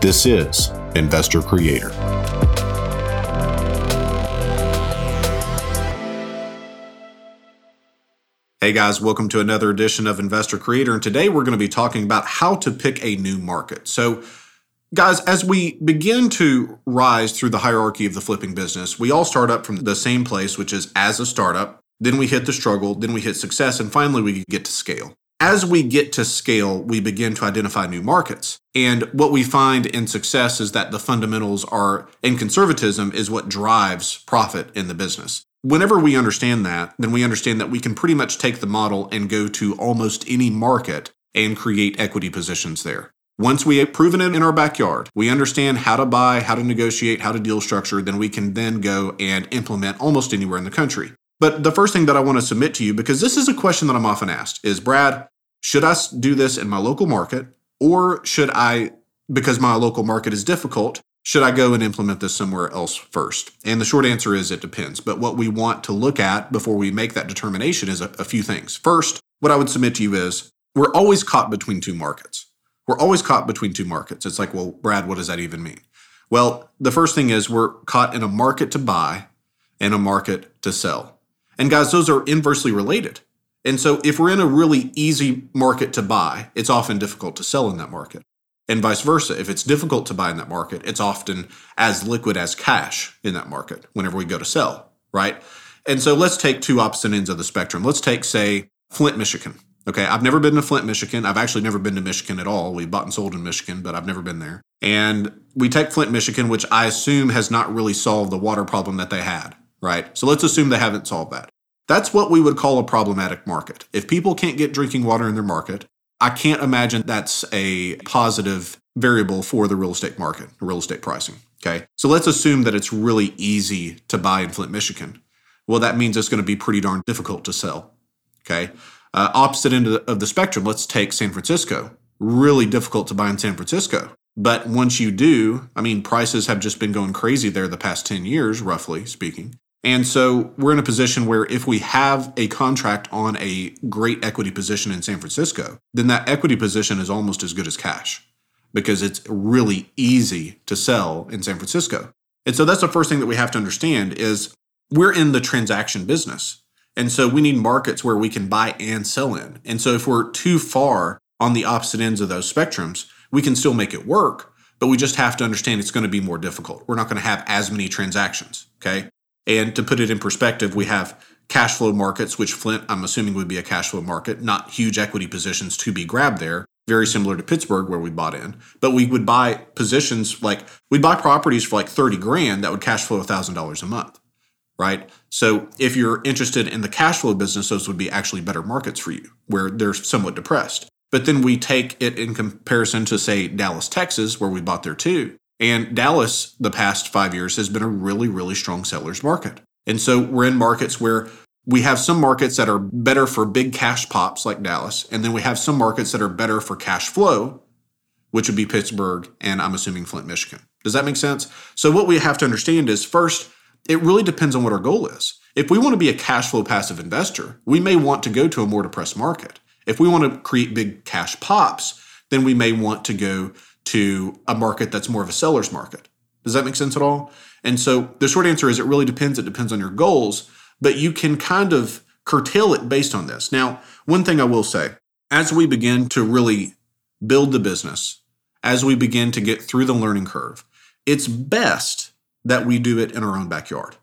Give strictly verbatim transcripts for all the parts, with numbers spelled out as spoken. This is Investor Creator. Hey guys, welcome to another edition of Investor Creator. And today we're going to be talking about how to pick a new market. So guys, as we begin to rise through the hierarchy of the flipping business, we all start up from the same place, which is as a startup. Then we hit the struggle, then we hit success, and finally we get to scale. As we get to scale, we begin to identify new markets. And what we find in success is that the fundamentals are, and conservatism is what drives profit in the business. Whenever we understand that, then we understand that we can pretty much take the model and go to almost any market and create equity positions there. Once we have proven it in our backyard, we understand how to buy, how to negotiate, how to deal structure, then we can then go and implement almost anywhere in the country. But the first thing that I want to submit to you, because this is a question that I'm often asked, is, Brad, should I do this in my local market, or should I, because my local market is difficult, should I go and implement this somewhere else first? And the short answer is it depends. But what we want to look at before we make that determination is a, a few things. First, what I would submit to you is we're always caught between two markets. We're always caught between two markets. It's like, well, Brad, what does that even mean? Well, the first thing is we're caught in a market to buy and a market to sell. And guys, those are inversely related. And so if we're in a really easy market to buy, it's often difficult to sell in that market. And vice versa, if it's difficult to buy in that market, it's often as liquid as cash in that market whenever we go to sell, right? And so let's take two opposite ends of the spectrum. Let's take, say, Flint, Michigan. Okay, I've never been to Flint, Michigan. I've actually never been to Michigan at all. We bought and sold in Michigan, but I've never been there. And we take Flint, Michigan, which I assume has not really solved the water problem that they had, right? So let's assume they haven't solved that. That's what we would call a problematic market. If people can't get drinking water in their market, I can't imagine that's a positive variable for the real estate market, real estate pricing, okay? So let's assume that it's really easy to buy in Flint, Michigan. Well, that means it's going to be pretty darn difficult to sell, okay? Uh, opposite end of the, of the spectrum, let's take San Francisco. Really difficult to buy in San Francisco. But once you do, I mean, prices have just been going crazy there the past ten years, roughly speaking. And so we're in a position where if we have a contract on a great equity position in San Francisco, then that equity position is almost as good as cash because it's really easy to sell in San Francisco. And so that's the first thing that we have to understand is we're in the transaction business. And so we need markets where we can buy and sell in. And so if we're too far on the opposite ends of those spectrums, we can still make it work, but we just have to understand it's going to be more difficult. We're not going to have as many transactions, okay? And to put it in perspective, we have cash flow markets, which Flint, I'm assuming, would be a cash flow market, not huge equity positions to be grabbed there, very similar to Pittsburgh where we bought in. But we would buy positions like, we'd buy properties for like thirty grand that would cash flow one thousand dollars a month, right? So if you're interested in the cash flow business, those would be actually better markets for you where they're somewhat depressed. But then we take it in comparison to, say, Dallas, Texas, where we bought there too. And Dallas, the past five years, has been a really, really strong seller's market. And so we're in markets where we have some markets that are better for big cash pops like Dallas, and then we have some markets that are better for cash flow, which would be Pittsburgh and I'm assuming Flint, Michigan. Does that make sense? So what we have to understand is, first, it really depends on what our goal is. If we want to be a cash flow passive investor, we may want to go to a more depressed market. If we want to create big cash pops, then we may want to go to a market that's more of a seller's market. Does that make sense at all? And so the short answer is it really depends. It depends on your goals, but you can kind of curtail it based on this. Now, one thing I will say, as we begin to really build the business, as we begin to get through the learning curve, it's best that we do it in our own backyard,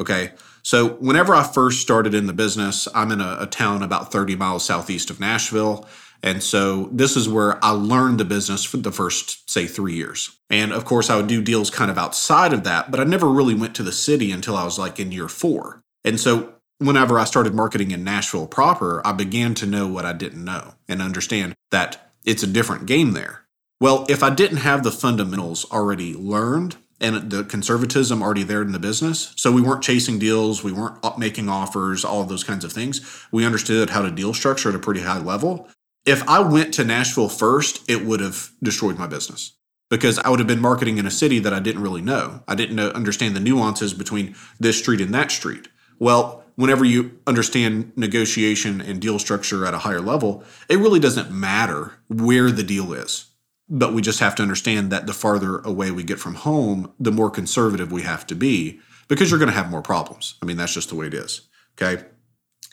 okay? So whenever I first started in the business, I'm in a, a town about thirty miles southeast of Nashville. And so this is where I learned the business for the first, say, three years. And of course, I would do deals kind of outside of that, but I never really went to the city until I was like in year four. And so whenever I started marketing in Nashville proper, I began to know what I didn't know and understand that it's a different game there. Well, if I didn't have the fundamentals already learned and the conservatism already there in the business, so we weren't chasing deals, we weren't making offers, all of those kinds of things, we understood how to deal structure at a pretty high level. If I went to Nashville first, it would have destroyed my business, because I would have been marketing in a city that I didn't really know. I didn't know, understand the nuances between this street and that street. Well, whenever you understand negotiation and deal structure at a higher level, it really doesn't matter where the deal is. But we just have to understand that the farther away we get from home, the more conservative we have to be, because you're going to have more problems. I mean, that's just the way it is, okay?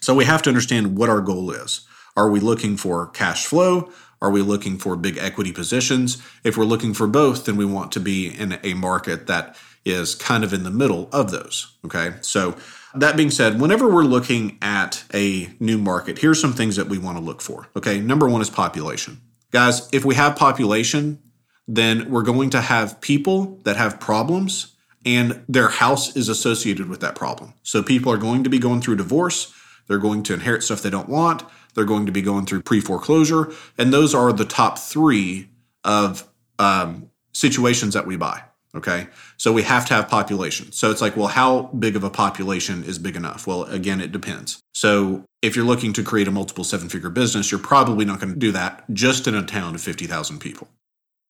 So we have to understand what our goal is. Are we looking for cash flow? Are we looking for big equity positions? If we're looking for both, then we want to be in a market that is kind of in the middle of those, okay? So that being said, whenever we're looking at a new market, here's some things that we want to look for, okay? Number one is population. Guys, if we have population, then we're going to have people that have problems and their house is associated with that problem. So people are going to be going through divorce. They're going to inherit stuff they don't want. They're going to be going through pre-foreclosure. And those are the top three of um, situations that we buy, okay? So we have to have population. So it's like, well, how big of a population is big enough? Well, again, it depends. So if you're looking to create a multiple seven-figure business, you're probably not going to do that just in a town of fifty thousand people.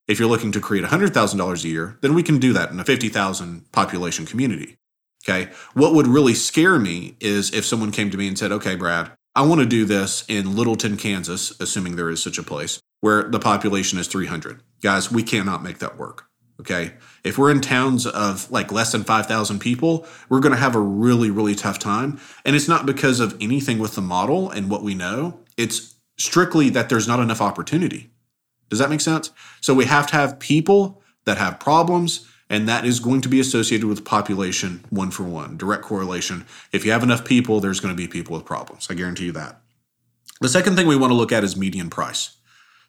If you're looking to create one hundred thousand dollars a year, then we can do that in a fifty thousand population community, okay? What would really scare me is if someone came to me and said, okay, Brad, I want to do this in Littleton, Kansas, assuming there is such a place, where the population is three hundred. Guys, we cannot make that work, okay? If we're in towns of like less than five thousand people, we're going to have a really, really tough time. And it's not because of anything with the model and what we know. It's strictly that there's not enough opportunity. Does that make sense? So we have to have people that have problems, and that is going to be associated with population one for one, direct correlation. If you have enough people, there's going to be people with problems. I guarantee you that. The second thing we want to look at is median price.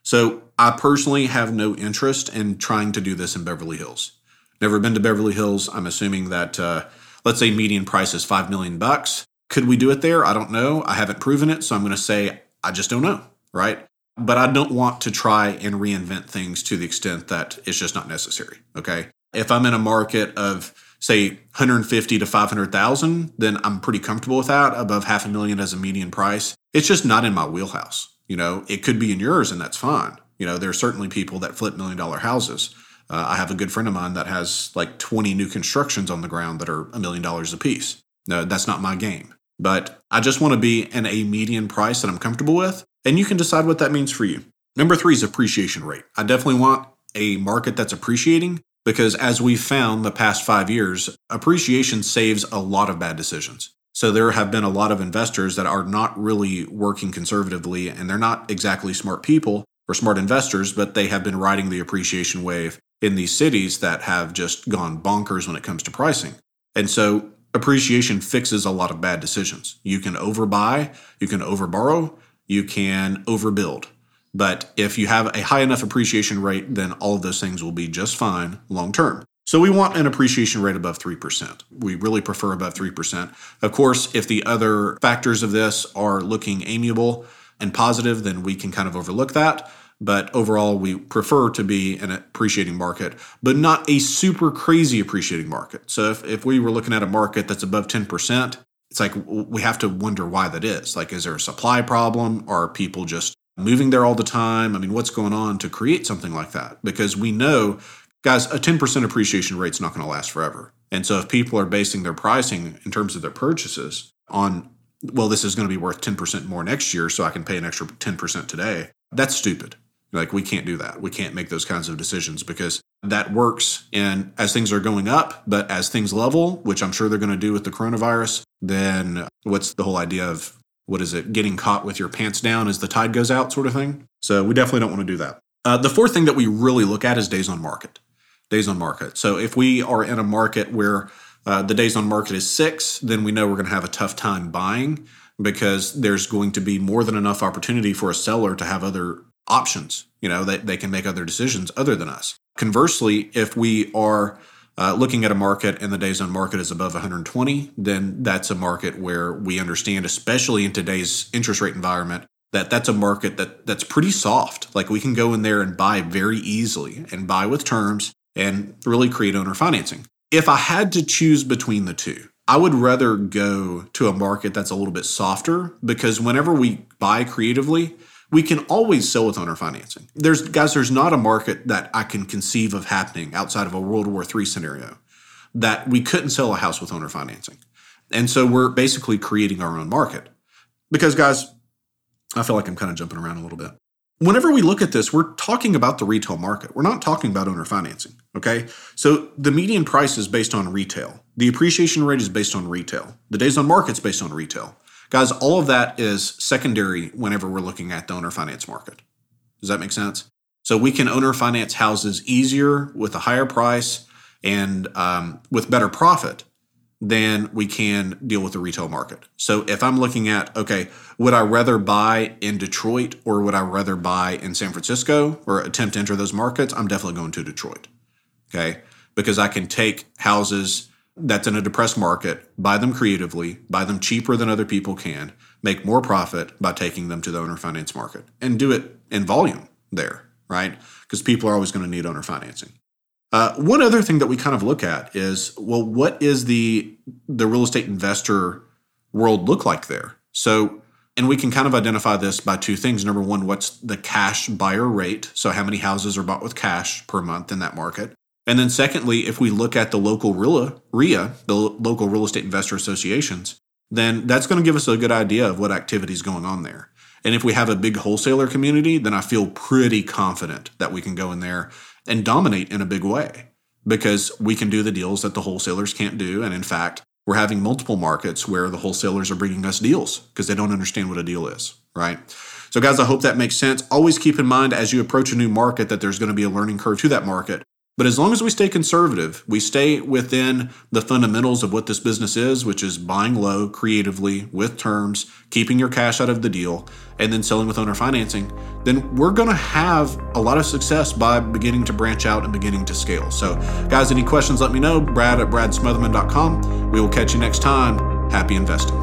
So I personally have no interest in trying to do this in Beverly Hills. Never been to Beverly Hills. I'm assuming that, uh, let's say median price is five million bucks. Could we do it there? I don't know. I haven't proven it. So I'm going to say, I just don't know, right? But I don't want to try and reinvent things to the extent that it's just not necessary, okay? If I'm in a market of, say, one hundred fifty to five hundred thousand, then I'm pretty comfortable with that. Above half a million as a median price, it's just not in my wheelhouse. You know, it could be in yours, and that's fine. You know, there are certainly people that flip million dollar houses. Uh, I have a good friend of mine that has like twenty new constructions on the ground that are a million dollars a piece. No, that's not my game. But I just want to be in a median price that I'm comfortable with, and you can decide what that means for you. Number three is appreciation rate. I definitely want a market that's appreciating, because as we've found the past five years, appreciation saves a lot of bad decisions. So there have been a lot of investors that are not really working conservatively, and they're not exactly smart people or smart investors, but they have been riding the appreciation wave in these cities that have just gone bonkers when it comes to pricing. And so appreciation fixes a lot of bad decisions. You can overbuy, you can overborrow, you can overbuild. But if you have a high enough appreciation rate, then all of those things will be just fine long-term. So we want an appreciation rate above three percent. We really prefer above three percent. Of course, if the other factors of this are looking amiable and positive, then we can kind of overlook that. But overall, we prefer to be an appreciating market, but not a super crazy appreciating market. So if, if we were looking at a market that's above ten percent, it's like we have to wonder why that is. Like, is there a supply problem? Are people just moving there all the time? I mean, what's going on to create something like that? Because we know, guys, a ten percent appreciation rate's not going to last forever. And so if people are basing their pricing in terms of their purchases on, well, this is going to be worth ten percent more next year, so I can pay an extra ten percent today, that's stupid. Like, we can't do that. We can't make those kinds of decisions, because that works in as things are going up, but as things level, which I'm sure they're going to do with the coronavirus, then what's the whole idea of, what is it, getting caught with your pants down as the tide goes out sort of thing? So we definitely don't want to do that. Uh, the fourth thing that we really look at is days on market. Days on market. So if we are in a market where uh, the days on market is six, then we know we're going to have a tough time buying, because there's going to be more than enough opportunity for a seller to have other options. You know, they, they can make other decisions other than us. Conversely, if we are Uh, looking at a market and the days on market is above one hundred twenty, then that's a market where we understand, especially in today's interest rate environment, that that's a market that that's pretty soft. Like we can go in there and buy very easily and buy with terms and really create owner financing. If I had to choose between the two, I would rather go to a market that's a little bit softer because whenever we buy creatively, we can always sell with owner financing. There's guys, there's not a market that I can conceive of happening outside of a World War Three scenario that we couldn't sell a house with owner financing. And so we're basically creating our own market because, guys, I feel like I'm kind of jumping around a little bit. Whenever we look at this, we're talking about the retail market. We're not talking about owner financing, okay? So the median price is based on retail. The appreciation rate is based on retail. The days on market is based on retail. Guys, all of that is secondary whenever we're looking at the owner finance market. Does that make sense? So we can owner finance houses easier with a higher price and um, with better profit than we can deal with the retail market. So if I'm looking at, okay, would I rather buy in Detroit or would I rather buy in San Francisco or attempt to enter those markets? I'm definitely going to Detroit, okay? Because I can take houses that's in a depressed market, buy them creatively, buy them cheaper than other people can, make more profit by taking them to the owner finance market and do it in volume there, right? Because people are always going to need owner financing. Uh, one other thing that we kind of look at is, well, what is the the real estate investor world look like there? So, and we can kind of identify this by two things. Number one, what's the cash buyer rate? So how many houses are bought with cash per month in that market? And then secondly, if we look at the local R I A, the local real estate investor associations, then that's going to give us a good idea of what activity is going on there. And if we have a big wholesaler community, then I feel pretty confident that we can go in there and dominate in a big way because we can do the deals that the wholesalers can't do. And in fact, we're having multiple markets where the wholesalers are bringing us deals because they don't understand what a deal is, right? So guys, I hope that makes sense. Always keep in mind as you approach a new market that there's going to be a learning curve to that market. But as long as we stay conservative, we stay within the fundamentals of what this business is, which is buying low creatively with terms, keeping your cash out of the deal, and then selling with owner financing, then we're going to have a lot of success by beginning to branch out and beginning to scale. So guys, any questions, let me know. Brad at brad smotherman dot com. We will catch you next time. Happy investing.